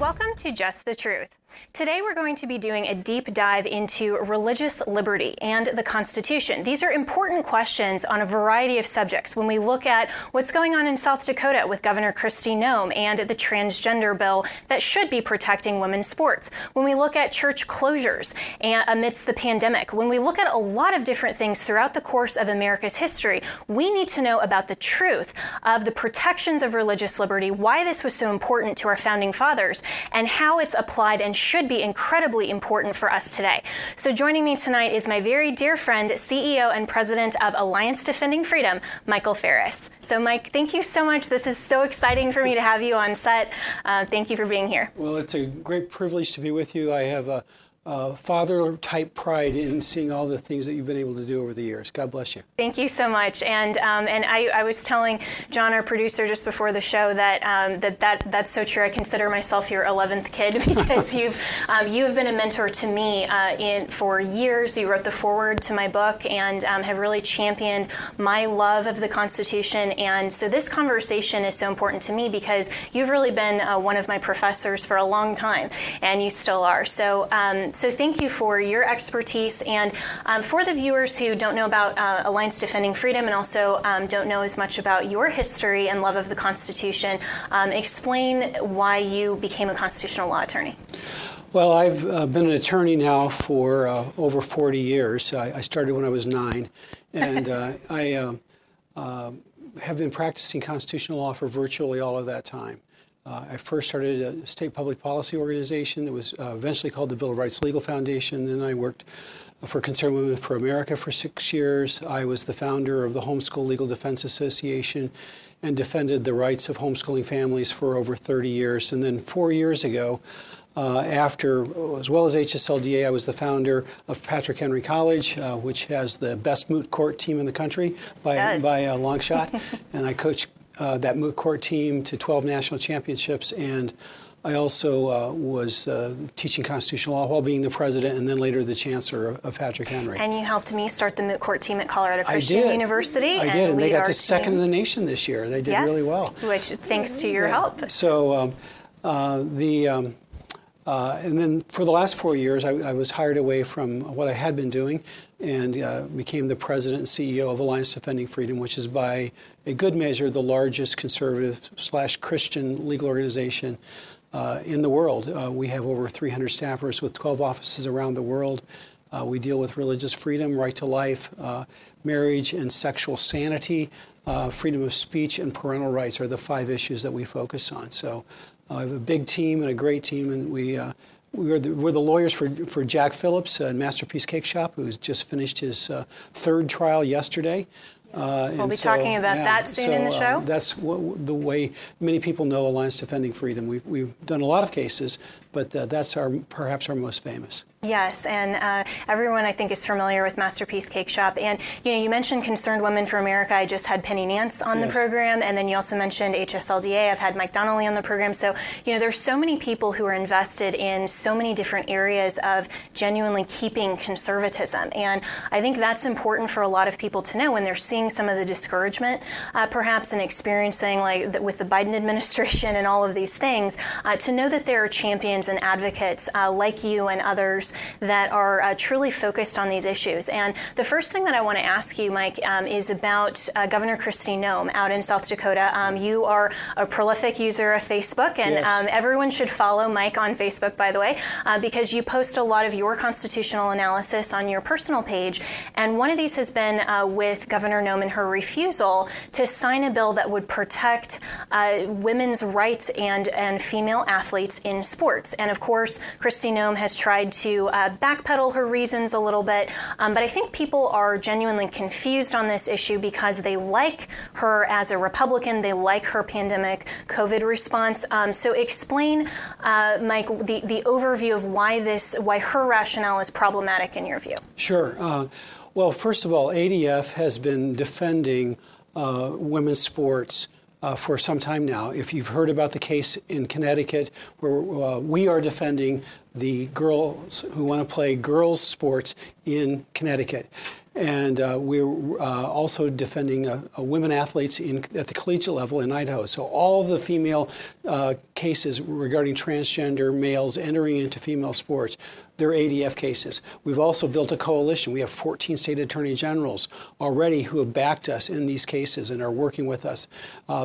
Welcome to Just the Truth. Today we're going to be doing a deep dive into religious liberty and the Constitution. These are important questions on a variety of subjects when we look at what's going on in South Dakota with Governor Kristi Noem and the transgender bill that should be protecting women's sports, when we look at church closures amidst the pandemic, when we look at a lot of different things throughout the course of America's history. We need to know about the truth of the protections of religious liberty, why this was so important to our founding fathers, and how it's applied and should be incredibly important for us today. So joining me tonight is my very dear friend, CEO and president of Alliance Defending Freedom, Michael Farris. So Mike, thank you so much. This is so exciting for me to have you on set. Thank you for being here. Well, it's a great privilege to be with you. I have a father-type pride in seeing all the things that you've been able to do over the years. God bless you. Thank you so much. And I was telling John, our producer, just before the show that that's so true. I consider myself your 11th kid because you have been a mentor to me for years. You wrote the foreword to my book and have really championed my love of the Constitution. And so this conversation is so important to me because you've really been one of my professors for a long time, and you still are. So thank you for your expertise. And for the viewers who don't know about Alliance Defending Freedom and also don't know as much about your history and love of the Constitution, explain why you became a constitutional law attorney. Well, I've been an attorney now for over 40 years. I started when I was 9. And I have been practicing constitutional law for virtually all of that time. I first started a state public policy organization that was eventually called the Bill of Rights Legal Foundation. Then I worked for Concerned Women for America for 6 years. I was the founder of the Homeschool Legal Defense Association and defended the rights of homeschooling families for over 30 years. And then 4 years ago, after, as well as HSLDA, I was the founder of Patrick Henry College, which has the best moot court team in the country by a long shot. And I coached that moot court team to 12 national championships, and I also was teaching constitutional law while being the president and then later the chancellor of Patrick Henry. And you helped me start the moot court team at Colorado Christian University. I did, and they got to second in the nation this year. They did really well. Which, thanks to your help. So, and then for the last 4 years, I was hired away from what I had been doing and became the president and CEO of Alliance Defending Freedom, which is by a good measure the largest conservative/Christian legal organization in the world. We have over 300 staffers with 12 offices around the world. We deal with religious freedom, right to life, marriage and sexual sanity, freedom of speech, and parental rights are the 5 issues that we focus on. So I have a big team and a great team, and we're the lawyers for Jack Phillips and Masterpiece Cake Shop, who's just finished his 3rd trial yesterday. We'll be talking about that soon in the show. That's the way many people know Alliance Defending Freedom. We've done a lot of cases, but that's perhaps our most famous. Yes, and everyone I think is familiar with Masterpiece Cake Shop. And you mentioned Concerned Women for America. I just had Penny Nance on the program, and then you also mentioned HSLDA. I've had Mike Donnelly on the program. So there's so many people who are invested in so many different areas of genuinely keeping conservatism, and I think that's important for a lot of people to know when they're seeing some of the discouragement, perhaps, and experiencing with the Biden administration and all of these things, to know that there are champions and advocates like you and others that are truly focused on these issues. And the first thing that I want to ask you, Mike, is about Governor Kristi Noem out in South Dakota. You are a prolific user of Facebook, and everyone should follow Mike on Facebook, by the way, because you post a lot of your constitutional analysis on your personal page. And one of these has been with Governor Noem and her refusal to sign a bill that would protect women's rights and female athletes in sports. And of course, Kristi Noem has tried to to backpedal her reasons a little bit, but I think people are genuinely confused on this issue because they like her as a Republican, they like her pandemic COVID response. So explain, Mike, the overview of why her rationale is problematic in your view. Sure. Well, first of all, ADF has been defending women's sports for some time now. If you've heard about the case in Connecticut where we are defending the girls who want to play girls' sports in Connecticut. And we're also defending women athletes at the collegiate level in Idaho. So all the female cases regarding transgender males entering into female sports, they're ADF cases. We've also built a coalition. We have 14 state attorney generals already who have backed us in these cases and are working with us.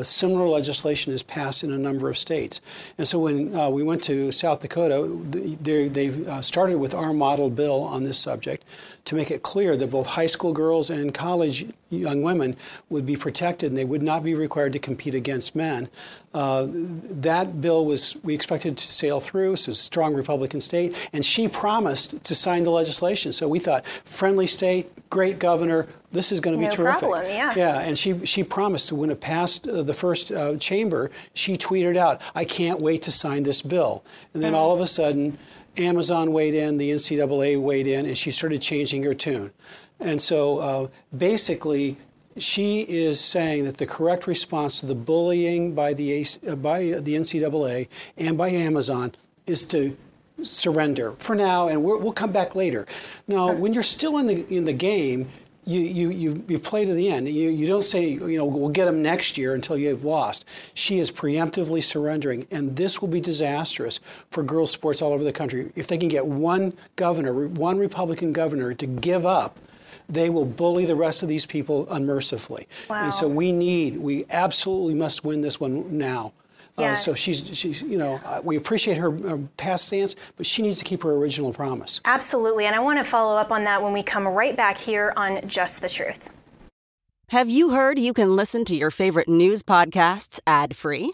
Similar legislation is passed in a number of states. And so when we went to South Dakota, they've started with our model bill on this subject to make it clear that both high school girls and college young women would be protected and they would not be required to compete against men. That bill we expected to sail through. It's a strong Republican state. And she promised to sign the legislation. So we thought, friendly state, great governor, this is going to be terrific. No problem, yeah. Yeah, and she promised when it passed the first chamber, she tweeted out, "I can't wait to sign this bill." And then all of a sudden, Amazon weighed in, the NCAA weighed in, and she started changing her tune. And so basically, she is saying that the correct response to the bullying by the NCAA and by Amazon is to surrender for now, and we'll come back later. Now, when you're still in the game, you play to the end. You don't say, we'll get them next year until you've lost. She is preemptively surrendering, and this will be disastrous for girls' sports all over the country. If they can get one Republican governor to give up, they will bully the rest of these people unmercifully. Wow. And so we absolutely must win this one now. Yes. So she's we appreciate her past stance, but she needs to keep her original promise. Absolutely. And I want to follow up on that when we come right back here on Just the Truth. Have you heard you can listen to your favorite news podcasts ad-free?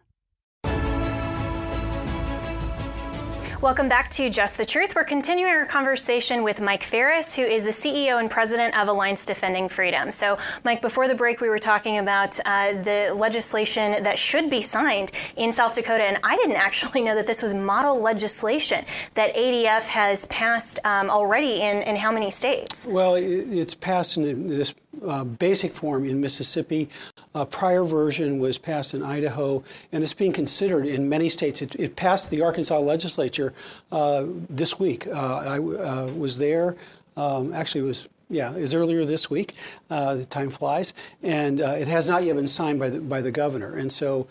Welcome back to Just the Truth. We're continuing our conversation with Mike Farris, who is the CEO and president of Alliance Defending Freedom. So, Mike, before the break, we were talking about the legislation that should be signed in South Dakota, and I didn't actually know that this was model legislation that ADF has passed already in how many states? Well, it's passed in this basic form in Mississippi. A prior version was passed in Idaho, and it's being considered in many states. It passed the Arkansas legislature this week. I was there. Actually, it was earlier this week. Time flies, and it has not yet been signed by the governor. And so.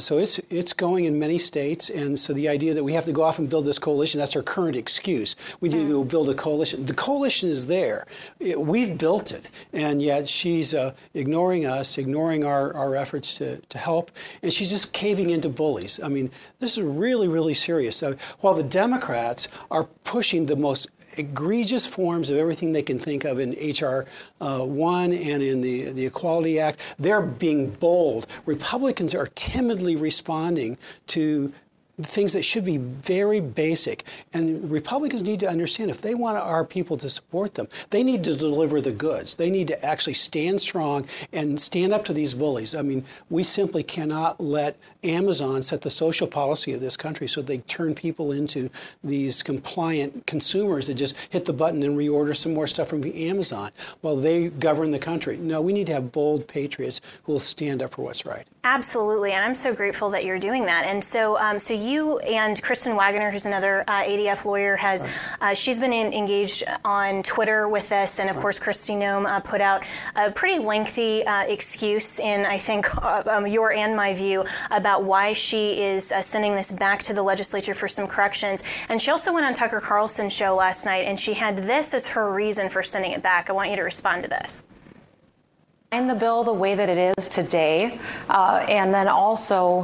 So it's going in many states, and so the idea that we have to go off and build this coalition, that's our current excuse. We need to build a coalition. The coalition is there. We've built it, and yet she's ignoring us, ignoring our efforts to help, and she's just caving into bullies. I mean, this is really, really serious. While the Democrats are pushing the most egregious forms of everything they can think of in HR 1 and in the Equality Act. They're being bold. Republicans are timidly responding to things that should be very basic. And Republicans need to understand if they want our people to support them, they need to deliver the goods. They need to actually stand strong and stand up to these bullies. I mean, we simply cannot let Amazon set the social policy of this country so they turn people into these compliant consumers that just hit the button and reorder some more stuff from Amazon while they govern the country. No, we need to have bold patriots who will stand up for what's right. Absolutely. And I'm so grateful that you're doing that. And so, you and Kristen Wagner, who's another ADF lawyer, she's been engaged on Twitter with us, and of course, Kristi Noem put out a pretty lengthy excuse in, I think, your and my view about why she is sending this back to the legislature for some corrections. And she also went on Tucker Carlson's show last night, and she had this as her reason for sending it back. I want you to respond to this. the bill the way that it is today, and then also,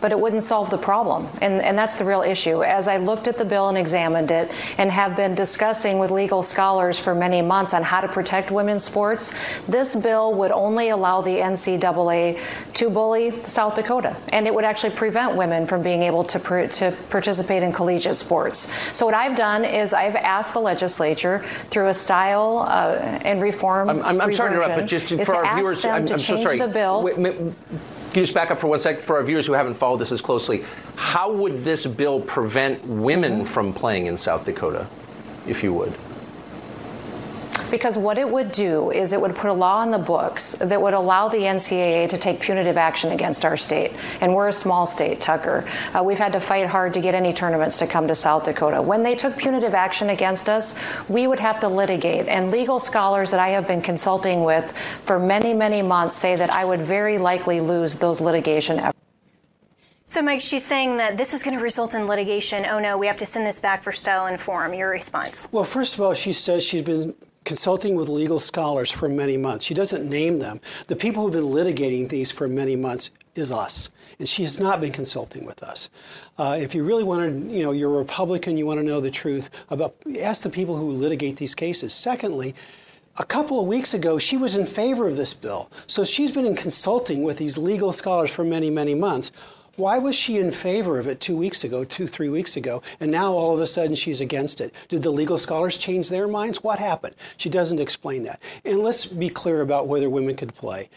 but it wouldn't solve the problem, and that's the real issue. As I looked at the bill and examined it, and have been discussing with legal scholars for many months on how to protect women's sports, this bill would only allow the NCAA to bully South Dakota, and it would actually prevent women from being able to participate in collegiate sports. So what I've done is I've asked the legislature through a style and reform. I'm sorry to interrupt, but just for our viewers, I'm so sorry. The bill. Can you just back up for one second for our viewers who haven't followed this as closely? How would this bill prevent women from playing in South Dakota, if you would? Because what it would do is it would put a law on the books that would allow the NCAA to take punitive action against our state. And we're a small state, Tucker. We've had to fight hard to get any tournaments to come to South Dakota. When they took punitive action against us, we would have to litigate. And legal scholars that I have been consulting with for many, many months say that I would very likely lose those litigation efforts. So, Mike, she's saying that this is going to result in litigation. Oh, no, we have to send this back for style and form. Your response? Well, first of all, she says she's been consulting with legal scholars for many months. She doesn't name them. The people who've been litigating these for many months is us, and she has not been consulting with us. If you really want to, you're a Republican, you want to know the truth, ask the people who litigate these cases. Secondly, a couple of weeks ago, she was in favor of this bill. So she's been consulting with these legal scholars for many, many months. Why was she in favor of it 2 weeks ago, 3 weeks ago, and now all of a sudden she's against it? Did the legal scholars change their minds? What happened? She doesn't explain that. And let's be clear about whether women could play.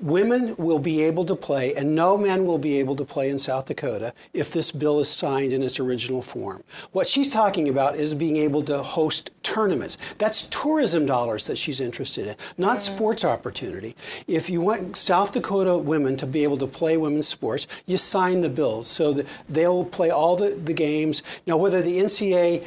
Women will be able to play, and no men will be able to play in South Dakota if this bill is signed in its original form. What she's talking about is being able to host tournaments. That's tourism dollars that she's interested in, not sports opportunity. If you want South Dakota women to be able to play women's sports, you sign the bill so that they'll play all the games. Now, whether the NCAA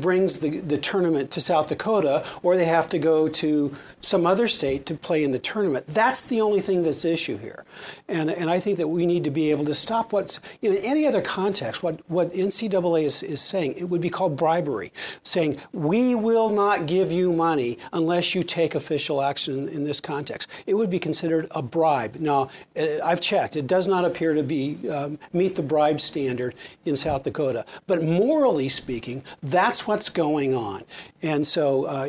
brings the tournament to South Dakota, or they have to go to some other state to play in the tournament. That's the only thing that's the issue here. And I think that we need to be able to stop what's, in any other context, what NCAA is saying, it would be called bribery, saying, we will not give you money unless you take official action in this context. It would be considered a bribe. Now, I've checked. It does not appear to be meet the bribe standard in South Dakota. But morally speaking, that's what's going on. And so,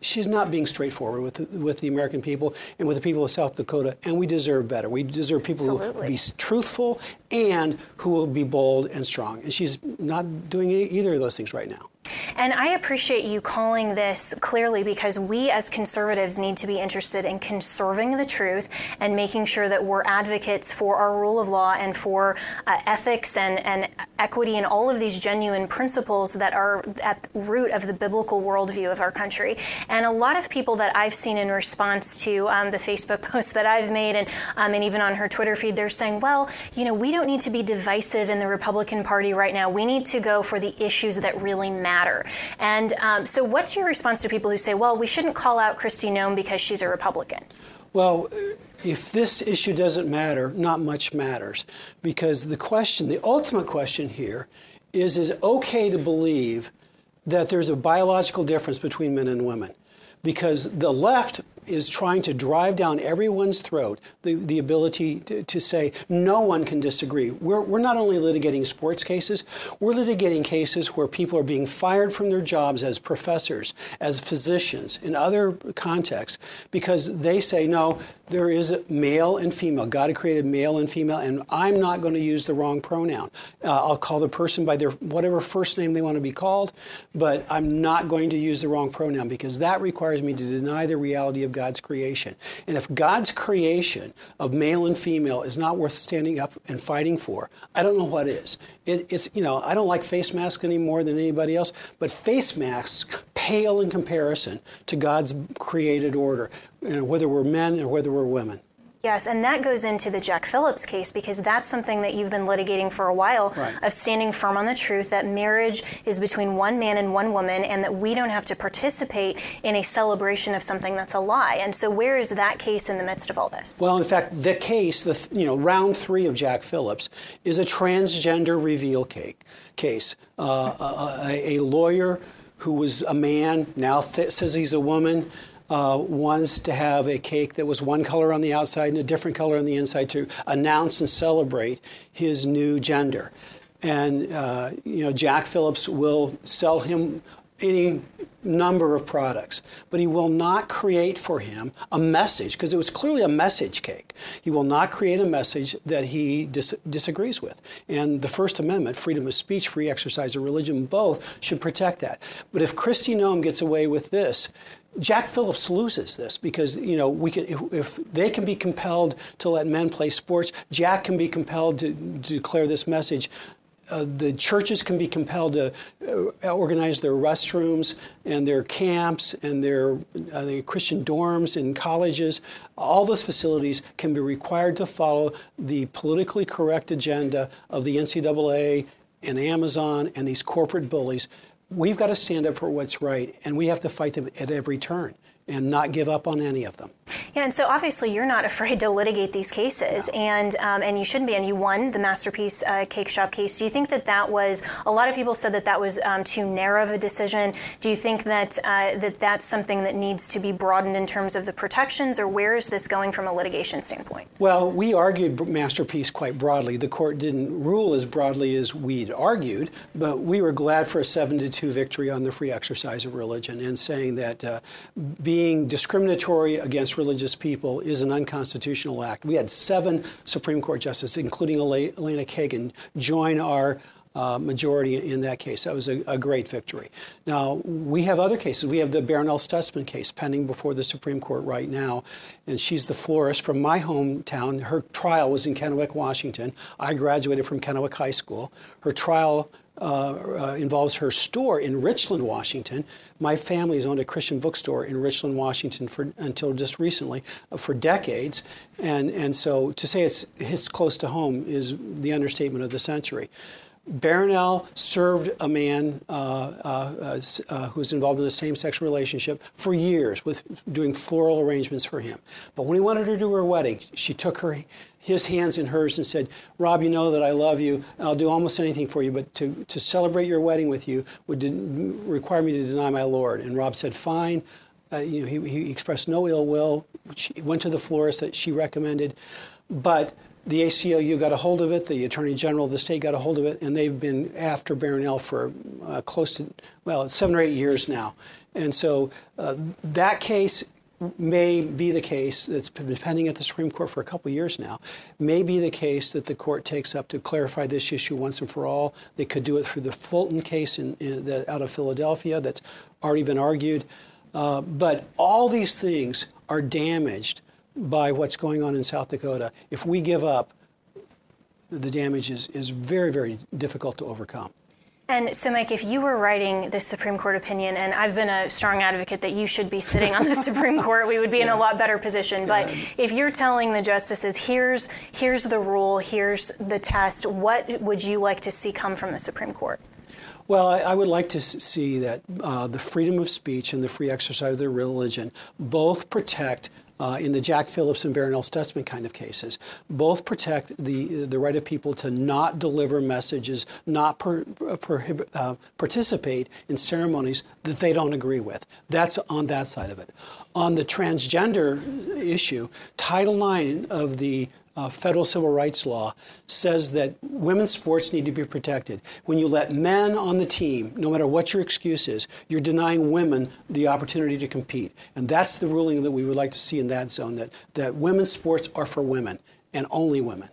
she's not being straightforward with the American people and with the people of South Dakota, and we deserve better. We deserve people who will be truthful and who will be bold and strong. And she's not doing either of those things right now. And I appreciate you calling this clearly, because we as conservatives need to be interested in conserving the truth and making sure that we're advocates for our rule of law and for ethics and equity and all of these genuine principles that are at the root of the biblical worldview of our country. And a lot of people that I've seen in response to the Facebook posts that I've made and even on her Twitter feed, they're saying, well, we don't need to be divisive in the Republican Party right now. We need to go for the issues that really matter. And so what's your response to people who say, well, we shouldn't call out Kristi Noem because she's a Republican? Well, if this issue doesn't matter, not much matters. Because the ultimate question here is it okay to believe that there's a biological difference between men and women? Because the left is trying to drive down everyone's throat the ability to say no one can disagree. We're not only litigating sports cases, we're litigating cases where people are being fired from their jobs as professors, as physicians, in other contexts, because they say, no, there is male and female. God created male and female, and I'm not going to use the wrong pronoun. I'll call the person by their whatever first name they want to be called, but I'm not going to use the wrong pronoun because that requires me to deny the reality of God's creation. And if God's creation of male and female is not worth standing up and fighting for, I don't know what is. It's I don't like face masks any more than anybody else, but face masks pale in comparison to God's created order, whether we're men or whether we're women. Yes, and that goes into the Jack Phillips case, because that's something that you've been litigating for a while, right, of standing firm on the truth that marriage is between one man and one woman, and that we don't have to participate in a celebration of something that's a lie. And so where is that case in the midst of all this? Well, in fact, the case, round three of Jack Phillips is a transgender reveal case. A lawyer who was a man now says he's a woman. ones to have a cake that was one color on the outside and a different color on the inside to announce and celebrate his new gender. And, Jack Phillips will sell him any number of products, but he will not create for him a message, because it was clearly a message cake. He will not create a message that he disagrees with. And the First Amendment, freedom of speech, free exercise of religion, both should protect that. But if Kristi Noem gets away with this, Jack Phillips loses this, because if they can be compelled to let men play sports, Jack can be compelled to declare this message. The churches can be compelled to organize their restrooms and their camps and their Christian dorms and colleges. All those facilities can be required to follow the politically correct agenda of the NCAA and Amazon and these corporate bullies. We've got to stand up for what's right, and we have to fight them at every turn and not give up on any of them. Yeah, and so obviously you're not afraid to litigate these cases, no. And you shouldn't be. And you won the Masterpiece Cake Shop case. Do you think that was, a lot of people said that was too narrow of a decision. Do you think that's something that needs to be broadened in terms of the protections, or where is this going from a litigation standpoint? Well, we argued Masterpiece quite broadly. The court didn't rule as broadly as we'd argued, but we were glad for a 7-2 victory on the free exercise of religion, and saying that being discriminatory against religious people is an unconstitutional act. We had 7 Supreme Court justices, including Elena Kagan, join our majority in that case. That was a great victory. Now, we have other cases. We have the Baronelle Stutzman case pending before the Supreme Court right now, and she's the florist from my hometown. Her trial was in Kennewick, Washington. I graduated from Kennewick High School. Her trial involves her store in Richland, Washington. My family's owned a Christian bookstore in Richland, Washington until just recently, for decades. And so to say it hits close to home is the understatement of the century. Baronelle served a man who was involved in a same-sex relationship for years, with doing floral arrangements for him. But when he wanted her to do her wedding, she took his hands in hers and said, "Rob, you know that I love you. I'll do almost anything for you, but to celebrate your wedding with you would require me to deny my Lord." And Rob said, "Fine." He expressed no ill will. She went to the florist that she recommended, but the ACLU got a hold of it, the Attorney General of the state got a hold of it, and they've been after Baronelle for close to, 7 or 8 years now. And so that case may be the case that's been pending at the Supreme Court for a couple of years now, may be the case that the court takes up to clarify this issue once and for all. They could do it through the Fulton case out of Philadelphia that's already been argued. But all these things are damaged by what's going on in South Dakota. If we give up, the damage is very, very difficult to overcome. And so, Mike, if you were writing this Supreme Court opinion, and I've been a strong advocate that you should be sitting on the Supreme Court, we would be in a lot better position. But if you're telling the justices, here's the rule, here's the test, what would you like to see come from the Supreme Court? Well, I would like to see that the freedom of speech and the free exercise of their religion both protect, in the Jack Phillips and Baronelle Stutzman kind of cases, both protect the right of people to not deliver messages, not participate in ceremonies that they don't agree with. That's on that side of it. On the transgender issue, Title IX of the federal civil rights law says that women's sports need to be protected. When you let men on the team, no matter what your excuse is, you're denying women the opportunity to compete. And that's the ruling that we would like to see in that zone, that women's sports are for women and only women.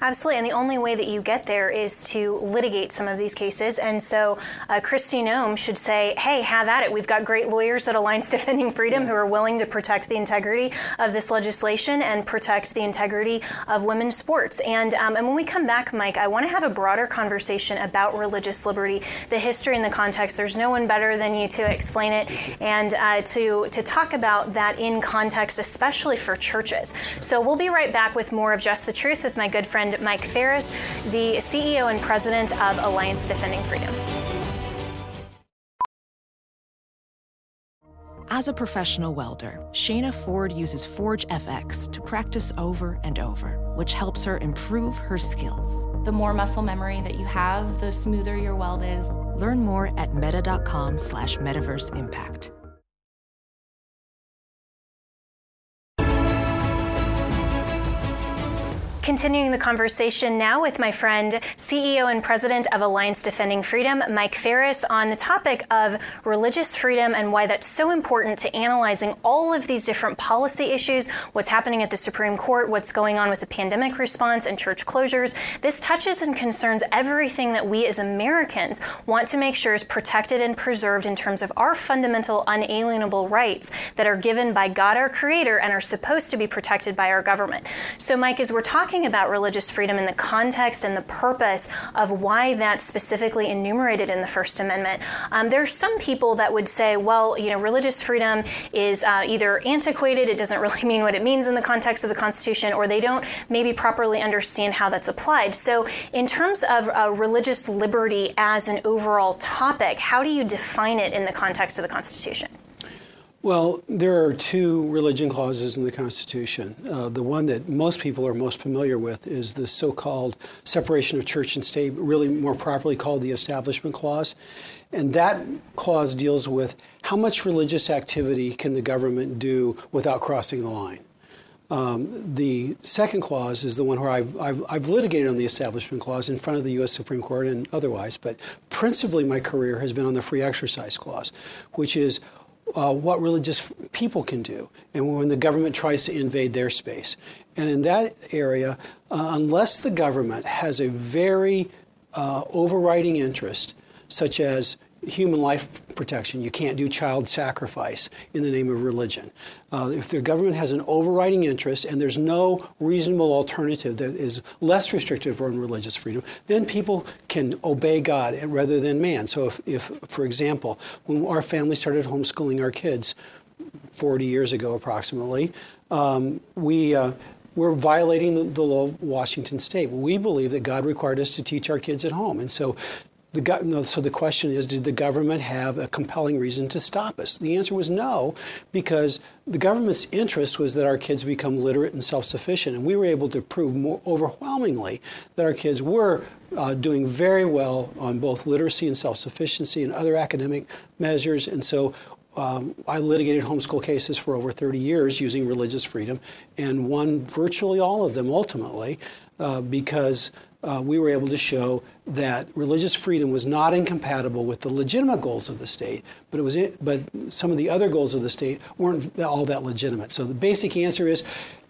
Absolutely, and the only way that you get there is to litigate some of these cases. And so Kristi Noem should say, hey, have at it. We've got great lawyers at Alliance Defending Freedom who are willing to protect the integrity of this legislation and protect the integrity of women's sports. And when we come back, Mike, I want to have a broader conversation about religious liberty, the history and the context. There's no one better than you to explain it and to talk about that in context, especially for churches. So we'll be right back with more of Just the Truth with my good friend Mike Farris, the CEO and president of Alliance Defending Freedom. As a professional welder, Shayna Ford uses Forge FX to practice over and over, which helps her improve her skills. The more muscle memory that you have, the smoother your weld is. Learn more at meta.com/metaverseimpact. Continuing the conversation now with my friend, CEO and President of Alliance Defending Freedom, Mike Farris, on the topic of religious freedom and why that's so important to analyzing all of these different policy issues, what's happening at the Supreme Court, what's going on with the pandemic response and church closures. This touches and concerns everything that we as Americans want to make sure is protected and preserved in terms of our fundamental unalienable rights that are given by God, our Creator, and are supposed to be protected by our government. So, Mike, as we're talking about religious freedom in the context and the purpose of why that's specifically enumerated in the First Amendment, there are some people that would say, well, you know, religious freedom is either antiquated, it doesn't really mean what it means in the context of the Constitution, or they don't maybe properly understand how that's applied. So in terms of religious liberty as an overall topic, how do you define it in the context of the Constitution? Well, there are two religion clauses in the Constitution. The one that most people are most familiar with is the so-called separation of church and state, really more properly called the Establishment Clause. And that clause deals with how much religious activity can the government do without crossing the line. The second clause is the one where I've litigated on the Establishment Clause in front of the U.S. Supreme Court and otherwise, but principally my career has been on the Free Exercise Clause, which is what religious people can do, and when the government tries to invade their space. And in that area, unless the government has a very overriding interest, such as human life protection, you can't do child sacrifice in the name of religion. If the government has an overriding interest and there's no reasonable alternative that is less restrictive on religious freedom, then people can obey God rather than man. So if for example, when our family started homeschooling our kids 40 years ago approximately, we're violating the law of Washington state. We believe that God required us to teach our kids at home. And so the question is, did the government have a compelling reason to stop us? The answer was no, because the government's interest was that our kids become literate and self-sufficient, and we were able to prove more overwhelmingly that our kids were doing very well on both literacy and self-sufficiency and other academic measures. And so I litigated homeschool cases for over 30 years using religious freedom and won virtually all of them ultimately because we were able to show that religious freedom was not incompatible with the legitimate goals of the state, but but some of the other goals of the state weren't all that legitimate. So the basic answer is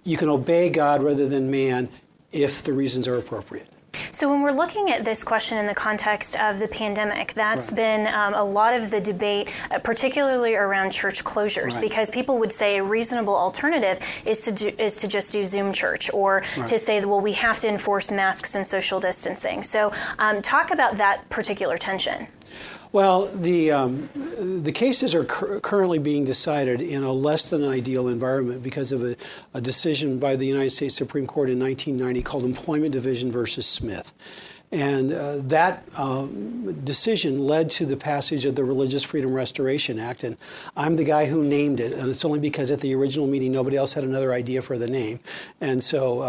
you can obey God rather than man if the reasons are appropriate. So when we're looking at this question in the context of the pandemic, that's been a lot of the debate, particularly around church closures, because people would say a reasonable alternative is to just do Zoom church or to say, well, we have to enforce masks and social distancing. So talk about that particular tension. Well, the cases are currently being decided in a less than ideal environment because of a decision by the United States Supreme Court in 1990 called Employment Division versus Smith. And that decision led to the passage of the Religious Freedom Restoration Act. And I'm the guy who named it. And it's only because at the original meeting, nobody else had another idea for the name. And so,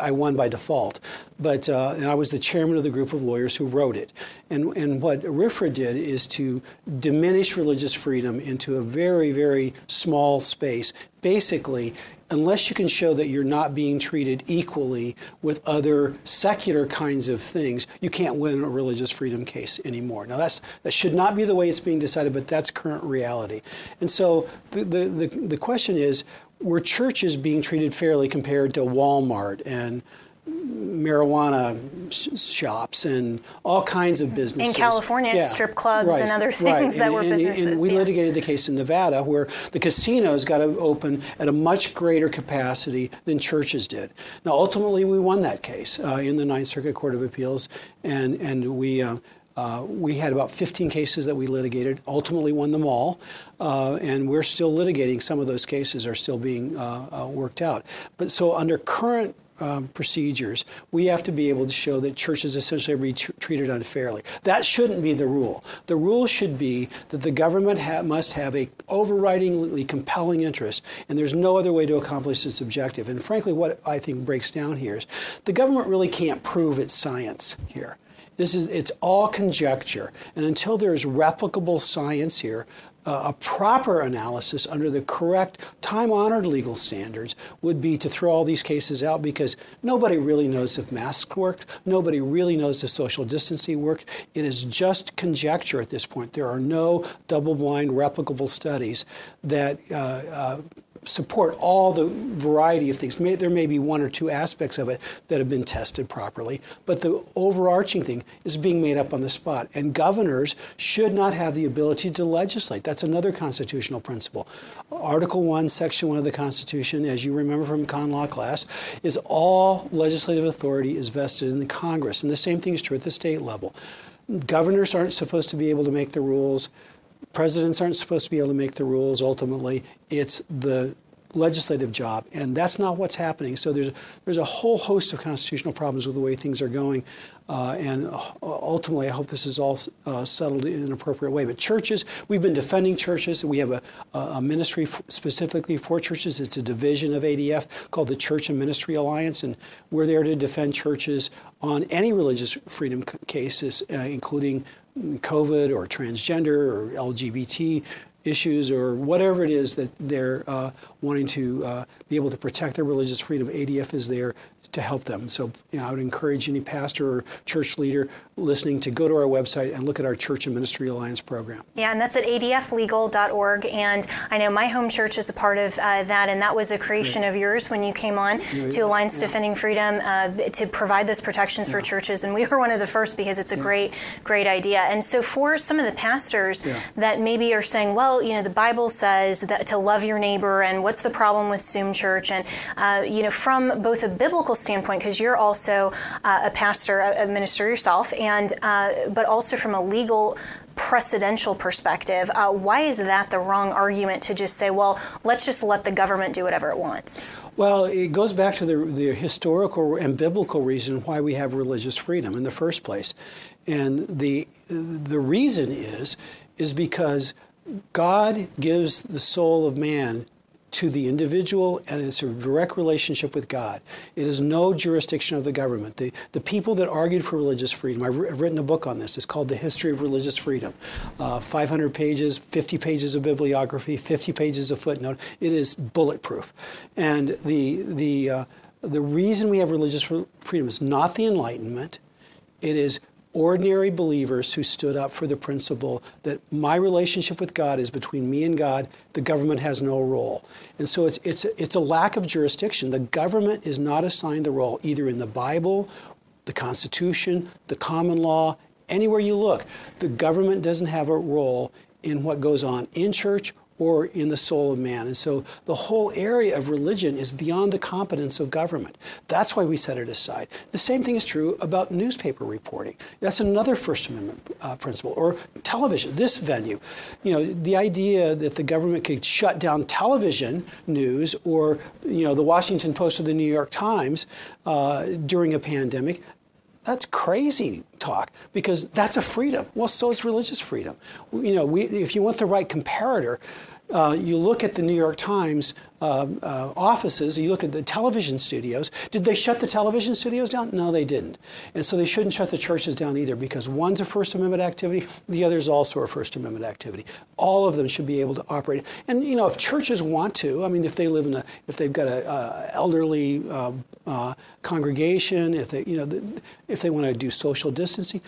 I won by default. But and I was the chairman of the group of lawyers who wrote it. And what RFRA did is to diminish religious freedom into a very, very small space. Basically, unless you can show that you're not being treated equally with other secular kinds of things, you can't win a religious freedom case anymore. Now, that should not be the way it's being decided, but that's current reality. And so the question is, were churches being treated fairly compared to Walmart and marijuana shops and all kinds of businesses in California, strip clubs and other things that were businesses. And we litigated the case in Nevada where the casinos got to open at a much greater capacity than churches did. Now, ultimately, we won that case in the Ninth Circuit Court of Appeals, and we had about 15 cases that we litigated, ultimately won them all, and we're still litigating. Some of those cases are still being worked out. But so under current procedures, we have to be able to show that churches essentially are treated unfairly. That shouldn't be the rule. The rule should be that the government must have a overridingly compelling interest, and there's no other way to accomplish its objective. And frankly, what I think breaks down here is the government really can't prove its science here. It's all conjecture, and until there is replicable science here, a proper analysis under the correct time-honored legal standards would be to throw all these cases out because nobody really knows if masks worked. Nobody really knows if social distancing worked. It is just conjecture at this point. There are no double-blind, replicable studies that support all the variety of things. There may be one or two aspects of it that have been tested properly, but the overarching thing is being made up on the spot. And governors should not have the ability to legislate. That's another constitutional principle. Article 1, Section 1 of the Constitution, as you remember from con law class, is all legislative authority is vested in the Congress. And the same thing is true at the state level. Governors aren't supposed to be able to make the rules. Presidents aren't supposed to be able to make the rules. Ultimately, it's the legislative job, and that's not what's happening. So there's a whole host of constitutional problems with the way things are going, and ultimately, I hope this is all settled in an appropriate way. But churches, we've been defending churches. We have a ministry specifically for churches. It's a division of ADF called the Church and Ministry Alliance, and we're there to defend churches on any religious freedom cases, including COVID or transgender or LGBT issues or whatever it is that they're wanting to be able to protect their religious freedom. ADF is there to help them. So I would encourage any pastor or church leader listening to go to our website and look at our Church and Ministry Alliance program. Yeah, and that's at ADFlegal.org. And I know my home church is a part of that, and that was a creation of yours when you came on to Alliance Defending Freedom to provide those protections for churches. And we were one of the first because it's a great idea. And so for some of the pastors that maybe are saying, well, the Bible says that to love your neighbor, and what's the problem with Zoom church? And, from both a biblical standpoint, because you're also a pastor, a minister yourself, and but also from a legal precedential perspective, why is that the wrong argument to just say, well, let's just let the government do whatever it wants? Well, it goes back to the historical and biblical reason why we have religious freedom in the first place. And the reason is because God gives the soul of man to the individual, and it's a direct relationship with God. It is no jurisdiction of the government. The people that argued for religious freedom, I've written a book on this. It's called The History of Religious Freedom. 500 pages, 50 pages of bibliography, 50 pages of footnote. It is bulletproof. And the reason we have religious freedom is not the Enlightenment. It is ordinary believers who stood up for the principle that my relationship with God is between me and God. The government has no role. And so it's a lack of jurisdiction. The government is not assigned the role either in the Bible, the Constitution, the common law, anywhere you look. The government doesn't have a role in what goes on in church or in the soul of man. And so the whole area of religion is beyond the competence of government. That's why we set it aside. The same thing is true about newspaper reporting. That's another First Amendment principle. Or television, this venue. The idea that the government could shut down television news or, the Washington Post or the New York Times during a pandemic, that's crazy talk because that's a freedom. Well, so is religious freedom. If you want the right comparator, you look at the New York Times offices, you look at the television studios. Did they shut the television studios down? No, they didn't. And so they shouldn't shut the churches down either because one's a First Amendment activity, the other's also a First Amendment activity. All of them should be able to operate. And, if churches want to, if they live in if they've got a elderly congregation, if they, if they want to do social distancing,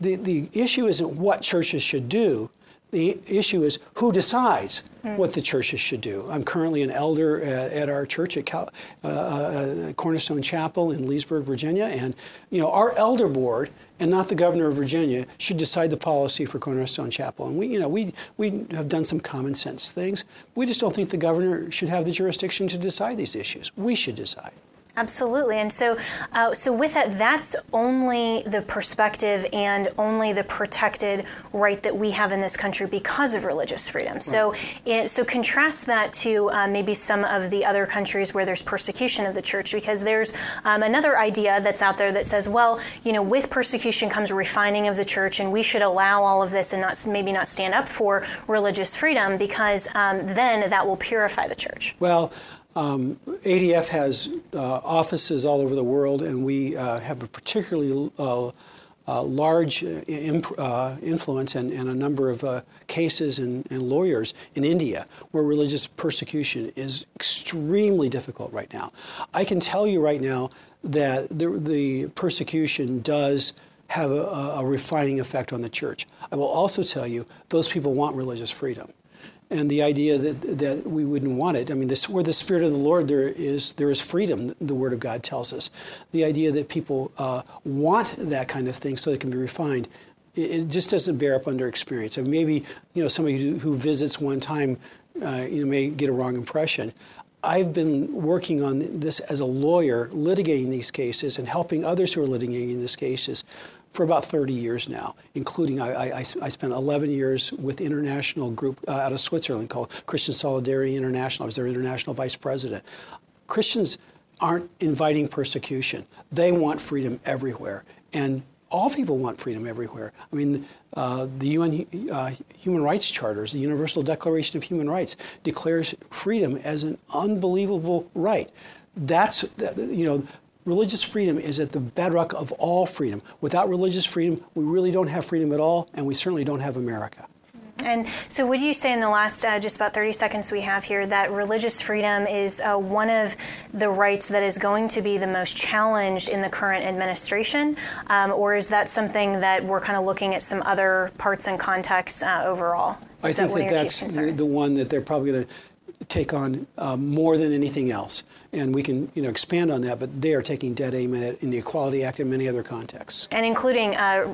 the issue isn't what churches should do. The issue is who decides what the churches should do. I'm currently an elder at our church at Cornerstone Chapel in Leesburg, Virginia. And, our elder board and not the governor of Virginia should decide the policy for Cornerstone Chapel. And we have done some common sense things. We just don't think the governor should have the jurisdiction to decide these issues. We should decide. Absolutely. And so with that, that's only the perspective and only the protected right that we have in this country because of religious freedom. Right. So contrast that to maybe some of the other countries where there's persecution of the church, because there's another idea that's out there that says, well, with persecution comes refining of the church, and we should allow all of this and not stand up for religious freedom because then that will purify the church. Well, ADF has offices all over the world, and we have a particularly large influence and a number of cases and lawyers in India, where religious persecution is extremely difficult right now. I can tell you right now that the persecution does have a refining effect on the church. I will also tell you those people want religious freedom. And the idea that we wouldn't want it. I mean, this, where the Spirit of the Lord there is freedom, the Word of God tells us. The idea that people want that kind of thing so it can be refined, it just doesn't bear up under experience. And maybe, you know, somebody who visits one time, may get a wrong impression. I've been working on this as a lawyer, litigating these cases and helping others who are litigating these cases for about 30 years now, including I spent 11 years with international group out of Switzerland called Christian Solidarity International. I was their international vice president. Christians aren't inviting persecution. They want freedom everywhere. And all people want freedom everywhere. I mean, the UN Human Rights Charters, the Universal Declaration of Human Rights, declares freedom as an unbelievable right. That's, religious freedom is at the bedrock of all freedom. Without religious freedom, we really don't have freedom at all, and we certainly don't have America. And so would you say in the last just about 30 seconds we have here that religious freedom is one of the rights that is going to be the most challenged in the current administration? Or is that something that we're kind of looking at some other parts and contexts overall? I think that's the one that they're probably going to take on more than anything else. And we can, expand on that, but they are taking dead aim at it in the Equality Act and many other contexts. And including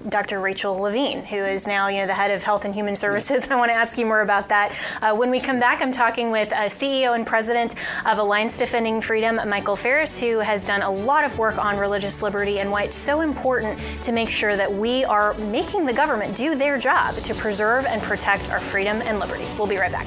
Dr. Rachel Levine, who is now, the head of Health and Human Services. Yes. I want to ask you more about that. When we come back, I'm talking with CEO and president of Alliance Defending Freedom, Michael Farris, who has done a lot of work on religious liberty and why it's so important to make sure that we are making the government do their job to preserve and protect our freedom and liberty. We'll be right back.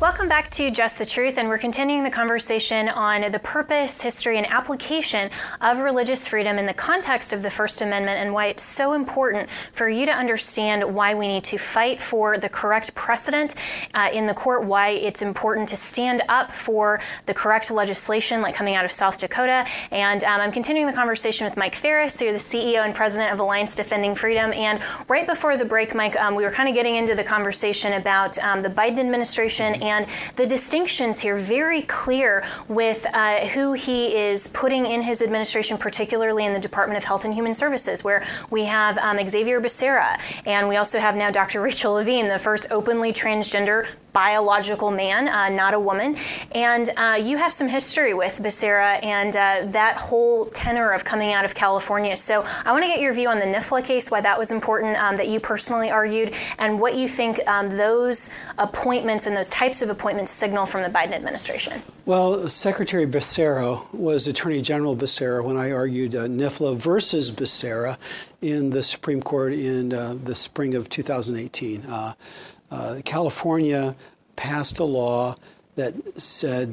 Welcome back to Just the Truth, and we're continuing the conversation on the purpose, history, and application of religious freedom in the context of the First Amendment and why it's so important for you to understand why we need to fight for the correct precedent in the court, why it's important to stand up for the correct legislation like coming out of South Dakota. And I'm continuing the conversation with Mike Farris, who's the CEO and president of Alliance Defending Freedom. And right before the break, Mike, we were kind of getting into the conversation about the Biden administration and the distinctions here very clear with who he is putting in his administration, particularly in the Department of Health and Human Services, where we have Xavier Becerra, and we also have now Dr. Rachel Levine, the first openly transgender biological man, not a woman. And you have some history with Becerra and that whole tenor of coming out of California. So I want to get your view on the NIFLA case, why that was important, that you personally argued, and what you think those appointments and those types of appointments signal from the Biden administration. Well, Secretary Becerra was Attorney General Becerra when I argued NIFLA versus Becerra in the Supreme Court in the spring of 2018. California passed a law that said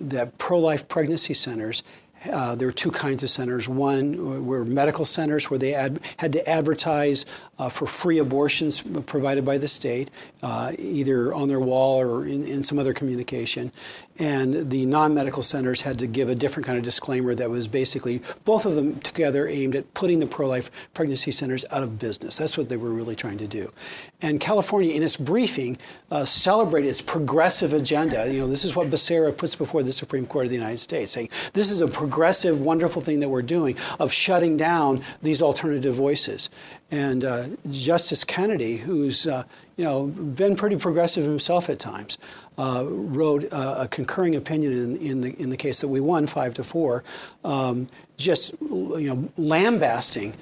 that pro-life pregnancy centers, there were two kinds of centers. One were medical centers where they had to advertise for free abortions provided by the state, either on their wall or in some other communication. And the non-medical centers had to give a different kind of disclaimer that was basically both of them together aimed at putting the pro-life pregnancy centers out of business. That's what they were really trying to do. And California, in its briefing, celebrated its progressive agenda. This is what Becerra puts before the Supreme Court of the United States, saying this is a progressive, wonderful thing that we're doing of shutting down these alternative voices. And Justice Kennedy, who's been pretty progressive himself at times, wrote a concurring opinion in the case that we won 5-4, just lambasting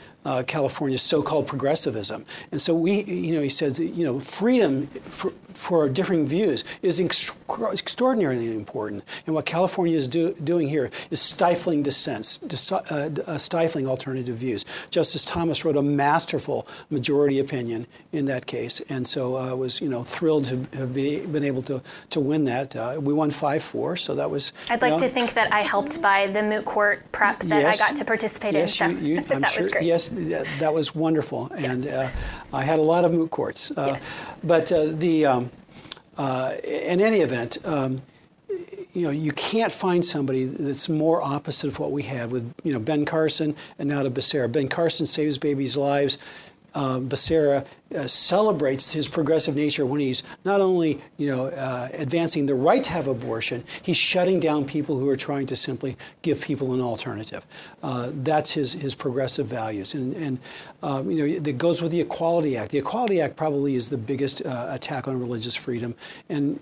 California's so-called progressivism. And so we, he said, freedom for our differing views is extraordinarily important. And what California is doing here is stifling dissents, stifling alternative views. Justice Thomas wrote a masterful majority opinion in that case. And so I was, thrilled to have been able to win that. We won 5-4, so that was... I'd like to think that I helped by the moot court prep that I got to participate in. So you, I'm sure, was great. Yes, that was wonderful. And I had a lot of moot courts. But in any event, you can't find somebody that's more opposite of what we had with, Ben Carson and now to Becerra. Ben Carson saves babies' lives. Becerra celebrates his progressive nature when he's not only, advancing the right to have abortion, he's shutting down people who are trying to simply give people an alternative. That's his progressive values. And that goes with the Equality Act. The Equality Act probably is the biggest attack on religious freedom. And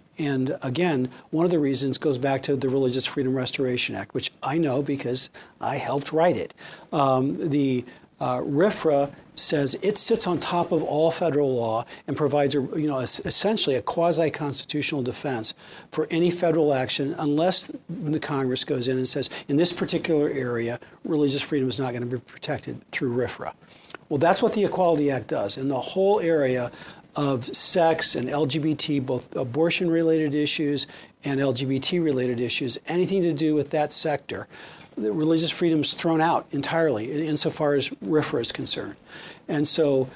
again, one of the reasons goes back to the Religious Freedom Restoration Act, which I know because I helped write it. RFRA says it sits on top of all federal law and provides, essentially a quasi-constitutional defense for any federal action unless the Congress goes in and says, in this particular area, religious freedom is not going to be protected through RFRA. Well, that's what the Equality Act does. In the whole area of sex and LGBT, both abortion-related issues and LGBT-related issues, anything to do with that sector, religious freedom is thrown out entirely insofar as RFRA is concerned. And so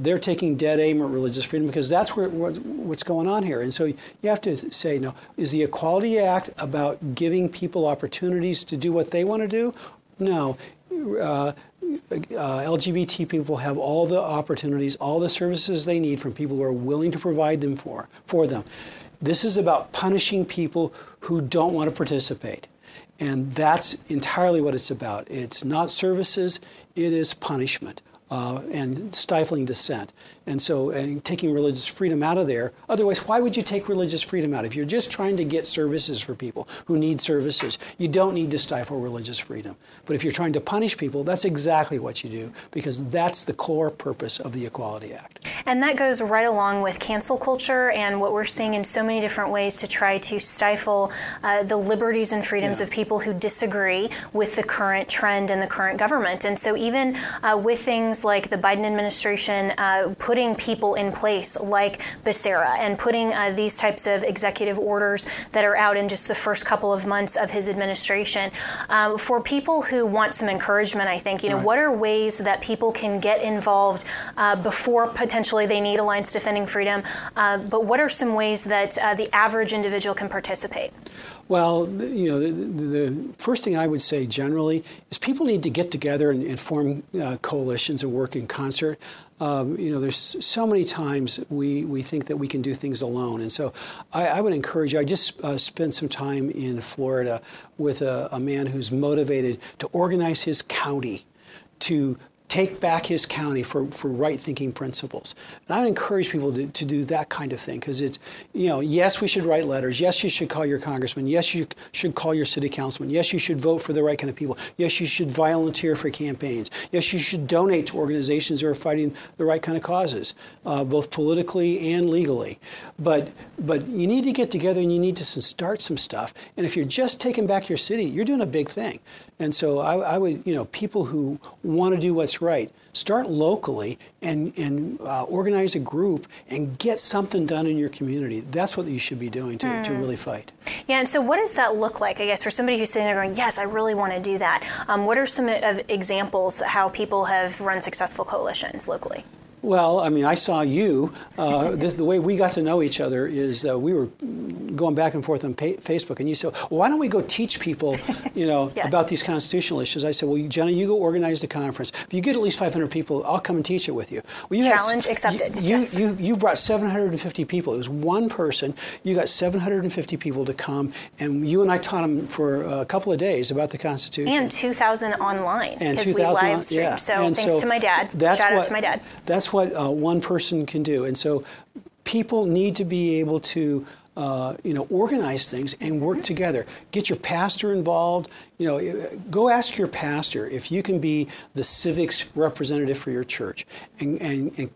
they're taking dead aim at religious freedom because that's what's going on here. And so you have to say, no, is the Equality Act about giving people opportunities to do what they want to do? No. LGBT people have all the opportunities, all the services they need from people who are willing to provide them for them. This is about punishing people who don't want to participate. And that's entirely what it's about. It's not services, it is punishment and stifling dissent. And so taking religious freedom out of there, otherwise why would you take religious freedom out? If you're just trying to get services for people who need services, you don't need to stifle religious freedom. But if you're trying to punish people, that's exactly what you do because that's the core purpose of the Equality Act. And that goes right along with cancel culture and what we're seeing in so many different ways to try to stifle the liberties and freedoms of people who disagree with the current trend and the current government. And so even with things like the Biden administration putting people in place like Becerra and putting these types of executive orders that are out in just the first couple of months of his administration, for people who want some encouragement, I think, what are ways that people can get involved before potentially they need Alliance Defending Freedom, but what are some ways that the average individual can participate? Well, the first thing I would say generally is people need to get together and form coalitions and work in concert. There's so many times we think that we can do things alone. And so I would encourage you. I just spent some time in Florida with a man who's motivated to organize his county to take back his county for right-thinking principles. And I encourage people to do that kind of thing because it's, yes, we should write letters. Yes, you should call your congressman. Yes, you should call your city councilman. Yes, you should vote for the right kind of people. Yes, you should volunteer for campaigns. Yes, you should donate to organizations that are fighting the right kind of causes, both politically and legally. But you need to get together and you need to start some stuff. And if you're just taking back your city, you're doing a big thing. And so I would, people who want to do what's right, start locally and organize a group and get something done in your community. That's what you should be doing to really fight. Yeah, and so what does that look like, I guess, for somebody who's sitting there going, yes, I really want to do that? What are some examples of how people have run successful coalitions locally? Well, I mean, I saw you. The way we got to know each other is we were going back and forth on Facebook, and you said, well, why don't we go teach people, yes, about these constitutional issues? I said, well, Jenna, you go organize the conference. If you get at least 500 people, I'll come and teach it with you. Well, you challenge accepted. You brought 750 people. It was one person. You got 750 people to come, and you and I taught them for a couple of days about the Constitution. And 2,000 online. And 2,000 live streamed. Yeah. So and thanks to my dad. Shout out to my dad. That's what one person can do. And so people need to be able to organize things and work together. Get your pastor involved, You know, go ask your pastor if you can be the civics representative for your church and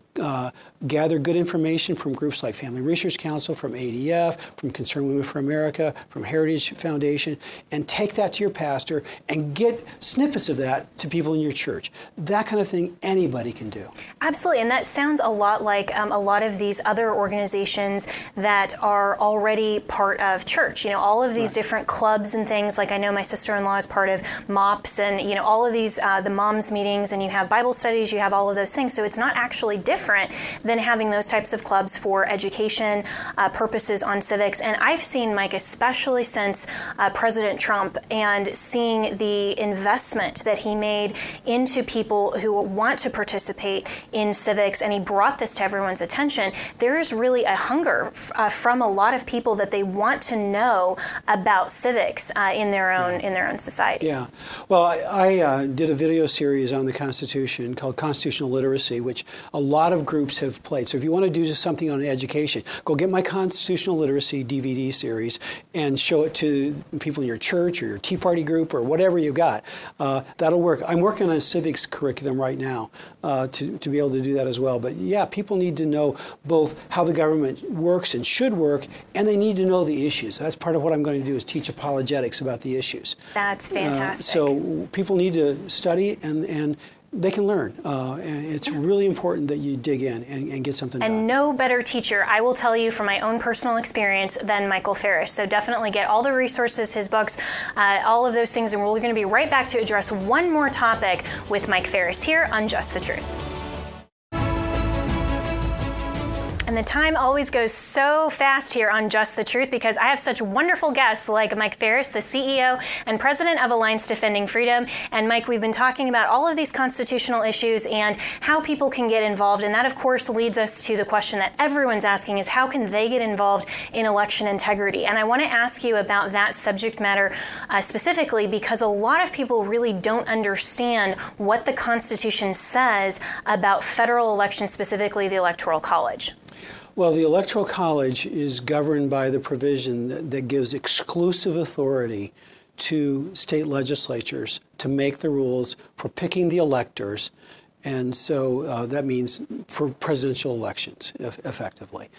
gather good information from groups like Family Research Council, from ADF, from Concerned Women for America, from Heritage Foundation, and take that to your pastor and get snippets of that to people in your church. That kind of thing anybody can do. Absolutely, and that sounds a lot like a lot of these other organizations that are already part of church. You know, all of these different clubs and things. Like I know my sister-in-law is part of MOPS, and you know all of these the moms meetings, and you have Bible studies, you have all of those things. So it's not actually different than having those types of clubs for education purposes on civics. And I've seen, Mike, especially since President Trump, and seeing the investment that he made into people who want to participate in civics, and he brought this to everyone's attention. There is really a hunger from a lot of people that they want to know about civics in their own society. Yeah. Well, I did a video series on the Constitution called Constitutional Literacy, which a lot of groups have played. So if you want to do something on education, go get my Constitutional Literacy DVD series and show it to people in your church or your Tea Party group or whatever you got. That'll work. I'm working on a civics curriculum right now to be able to do that as well. But yeah, people need to know both how the government works and should work, and they need to know the issues. That's part of what I'm going to do, is teach apologetics about the issues. That's fantastic. So people need to study and they can learn. And it's really important that you dig in and get something done. And no better teacher, I will tell you from my own personal experience, than Michael Farris. So definitely get all the resources, his books, all of those things. And we're going to be right back to address one more topic with Mike Farris here on Just the Truth. And the time always goes so fast here on Just the Truth, because I have such wonderful guests like Mike Farris, the CEO and president of Alliance Defending Freedom. And Mike, we've been talking about all of these constitutional issues and how people can get involved. And that, of course, leads us to the question that everyone's asking, is how can they get involved in election integrity? And I want to ask you about that subject matter specifically, because a lot of people really don't understand what the Constitution says about federal elections, specifically the Electoral College. Well, the Electoral College is governed by the provision that gives exclusive authority to state legislatures to make the rules for picking the electors. And so that means for presidential elections, effectively.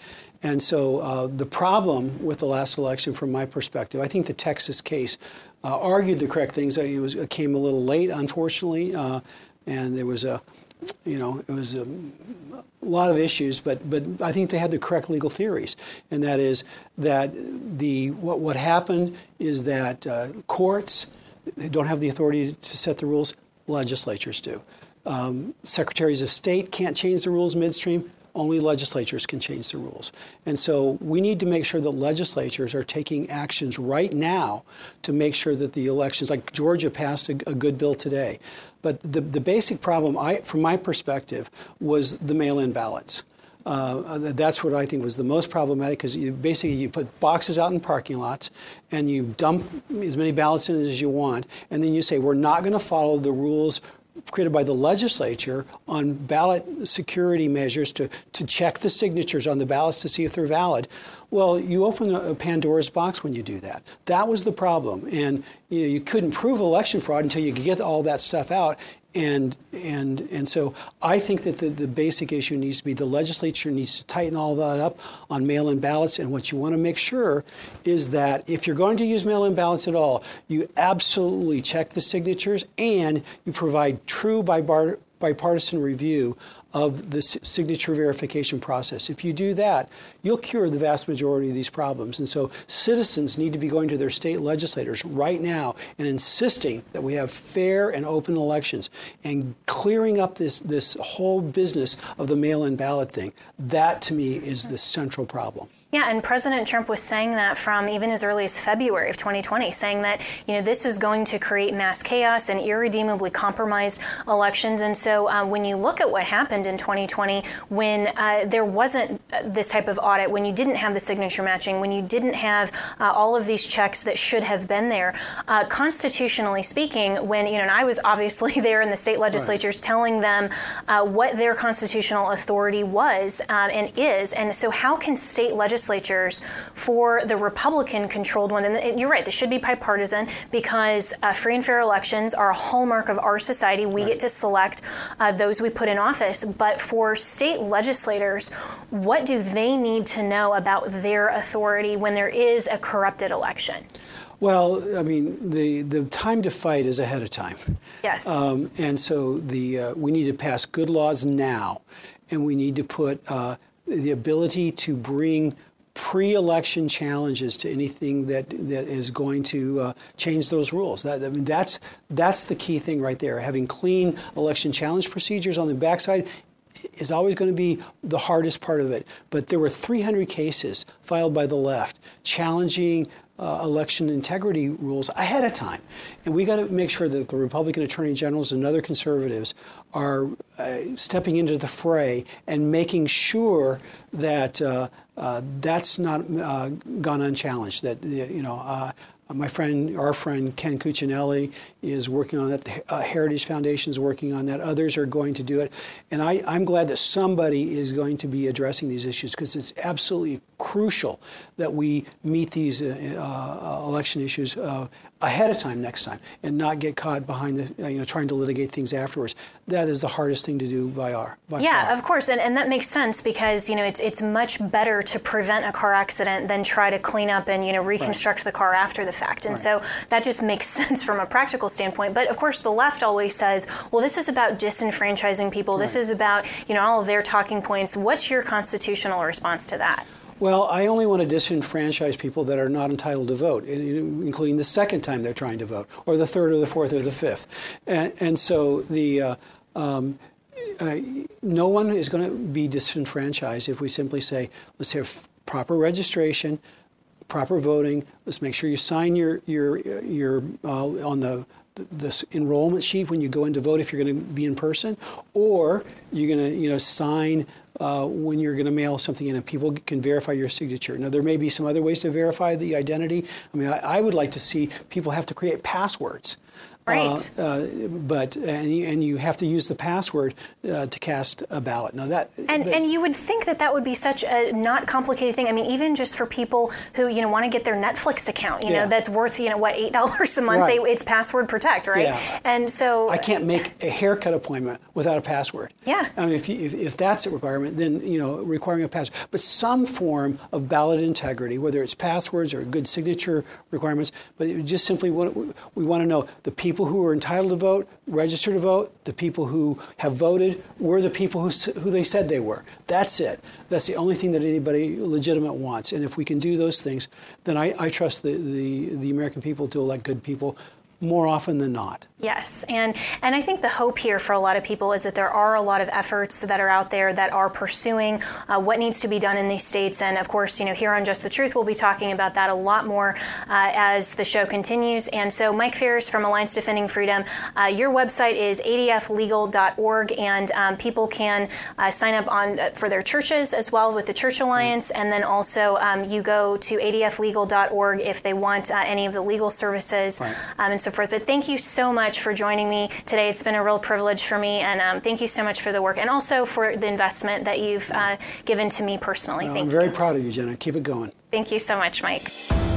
And so the problem with the last election, from my perspective, I think the Texas case argued the correct things. It came a little late, unfortunately, and there was a... You know, it was a lot of issues, but I think they had the correct legal theories, and that is that what happened is that courts, they don't have the authority to set the rules. Legislatures do. Secretaries of state can't change the rules midstream. Only legislatures can change the rules. And so we need to make sure that legislatures are taking actions right now to make sure that the elections, like Georgia passed a good bill today. But the basic problem, from my perspective, was the mail-in ballots. That's what I think was the most problematic, because you put boxes out in parking lots and you dump as many ballots in as you want, and then you say, we're not going to follow the rules created by the legislature on ballot security measures to check the signatures on the ballots to see if they're valid. Well, you open a Pandora's box when you do that. That was the problem. And you couldn't prove election fraud until you could get all that stuff out. And so I think that the basic issue needs to be the legislature needs to tighten all that up on mail-in ballots. And what you want to make sure is that if you're going to use mail-in ballots at all, you absolutely check the signatures, and you provide true bipartisan review of the signature verification process. If you do that, you'll cure the vast majority of these problems. And so citizens need to be going to their state legislators right now and insisting that we have fair and open elections and clearing up this whole business of the mail-in ballot thing. That, to me, is the central problem. Yeah, and President Trump was saying that from even as early as February of 2020, saying that, you know, this is going to create mass chaos and irredeemably compromised elections. And so when you look at what happened in 2020, when there wasn't this type of audit, when you didn't have the signature matching, when you didn't have all of these checks that should have been there, constitutionally speaking, when, you know, and I was obviously there in the state legislatures telling them what their constitutional authority was and is. And so how can state legislators legislatures for the Republican-controlled one. And you're right, this should be bipartisan because free and fair elections are a hallmark of our society. We get to select those we put in office. But for state legislators, what do they need to know about their authority when there is a corrupted election? Well, I mean, the time to fight is ahead of time. Yes. And so we need to pass good laws now, and we need to put the ability to bring pre-election challenges to anything that is going to change those rules. That's the key thing right there. Having clean election challenge procedures on the backside is always going to be the hardest part of it. But there were 300 cases filed by the left challenging election integrity rules ahead of time. And we got to make sure that the Republican attorney generals and other conservatives are stepping into the fray and making sure that that's not gone unchallenged, that, you know, our friend Ken Cuccinelli is working on that. The Heritage Foundation is working on that. Others are going to do it. And I'm glad that somebody is going to be addressing these issues because it's absolutely crucial that we meet these election issues ahead of time next time and not get caught behind the, trying to litigate things afterwards. That is the hardest thing to do by far. Of course. And that makes sense because, it's much better to prevent a car accident than try to clean up and, reconstruct the car after the fact. And so that just makes sense from a practical standpoint. But of course, the left always says, well, this is about disenfranchising people. This is about, all of their talking points. What's your constitutional response to that? Well, I only want to disenfranchise people that are not entitled to vote, including the second time they're trying to vote, or the third, or the fourth, or the fifth. And so no one is going to be disenfranchised if we simply say, let's have proper registration, proper voting. Let's make sure you sign your on this enrollment sheet when you go in to vote if you're going to be in person, or you're going to sign. When you're going to mail something in and people can verify your signature. Now, there may be some other ways to verify the identity. I mean, I would like to see people have to create passwords. Right. But you have to use the password to cast a ballot. Now that and you would think that would be such a not complicated thing. I mean, even just for people who want to get their Netflix account, that's worth $8 a month. Right. It's password protect, right? Yeah. And so I can't make a haircut appointment without a password. Yeah. I mean, if that's a requirement, then requiring a password, but some form of ballot integrity, whether it's passwords or good signature requirements. But it just simply we want to know the people. People who are entitled to vote, register to vote. The people who have voted were the people who they said they were. That's it. That's the only thing that anybody legitimate wants. And if we can do those things, then I trust the American people to elect good people more often than not. Yes. And I think the hope here for a lot of people is that there are a lot of efforts that are out there that are pursuing what needs to be done in these states. And of course, here on Just the Truth, we'll be talking about that a lot more as the show continues. And so Mike Farris from Alliance Defending Freedom, your website is ADFlegal.org, and people can sign up on for their churches as well with the Church Alliance. And then also you go to ADFlegal.org if they want any of the legal services and so forth. But thank you so much for joining me today. It's been a real privilege for me, and thank you so much for the work and also for the investment that you've given to me personally. Thank you. I'm very proud of you, Jenna. Keep it going. Thank you so much, Mike.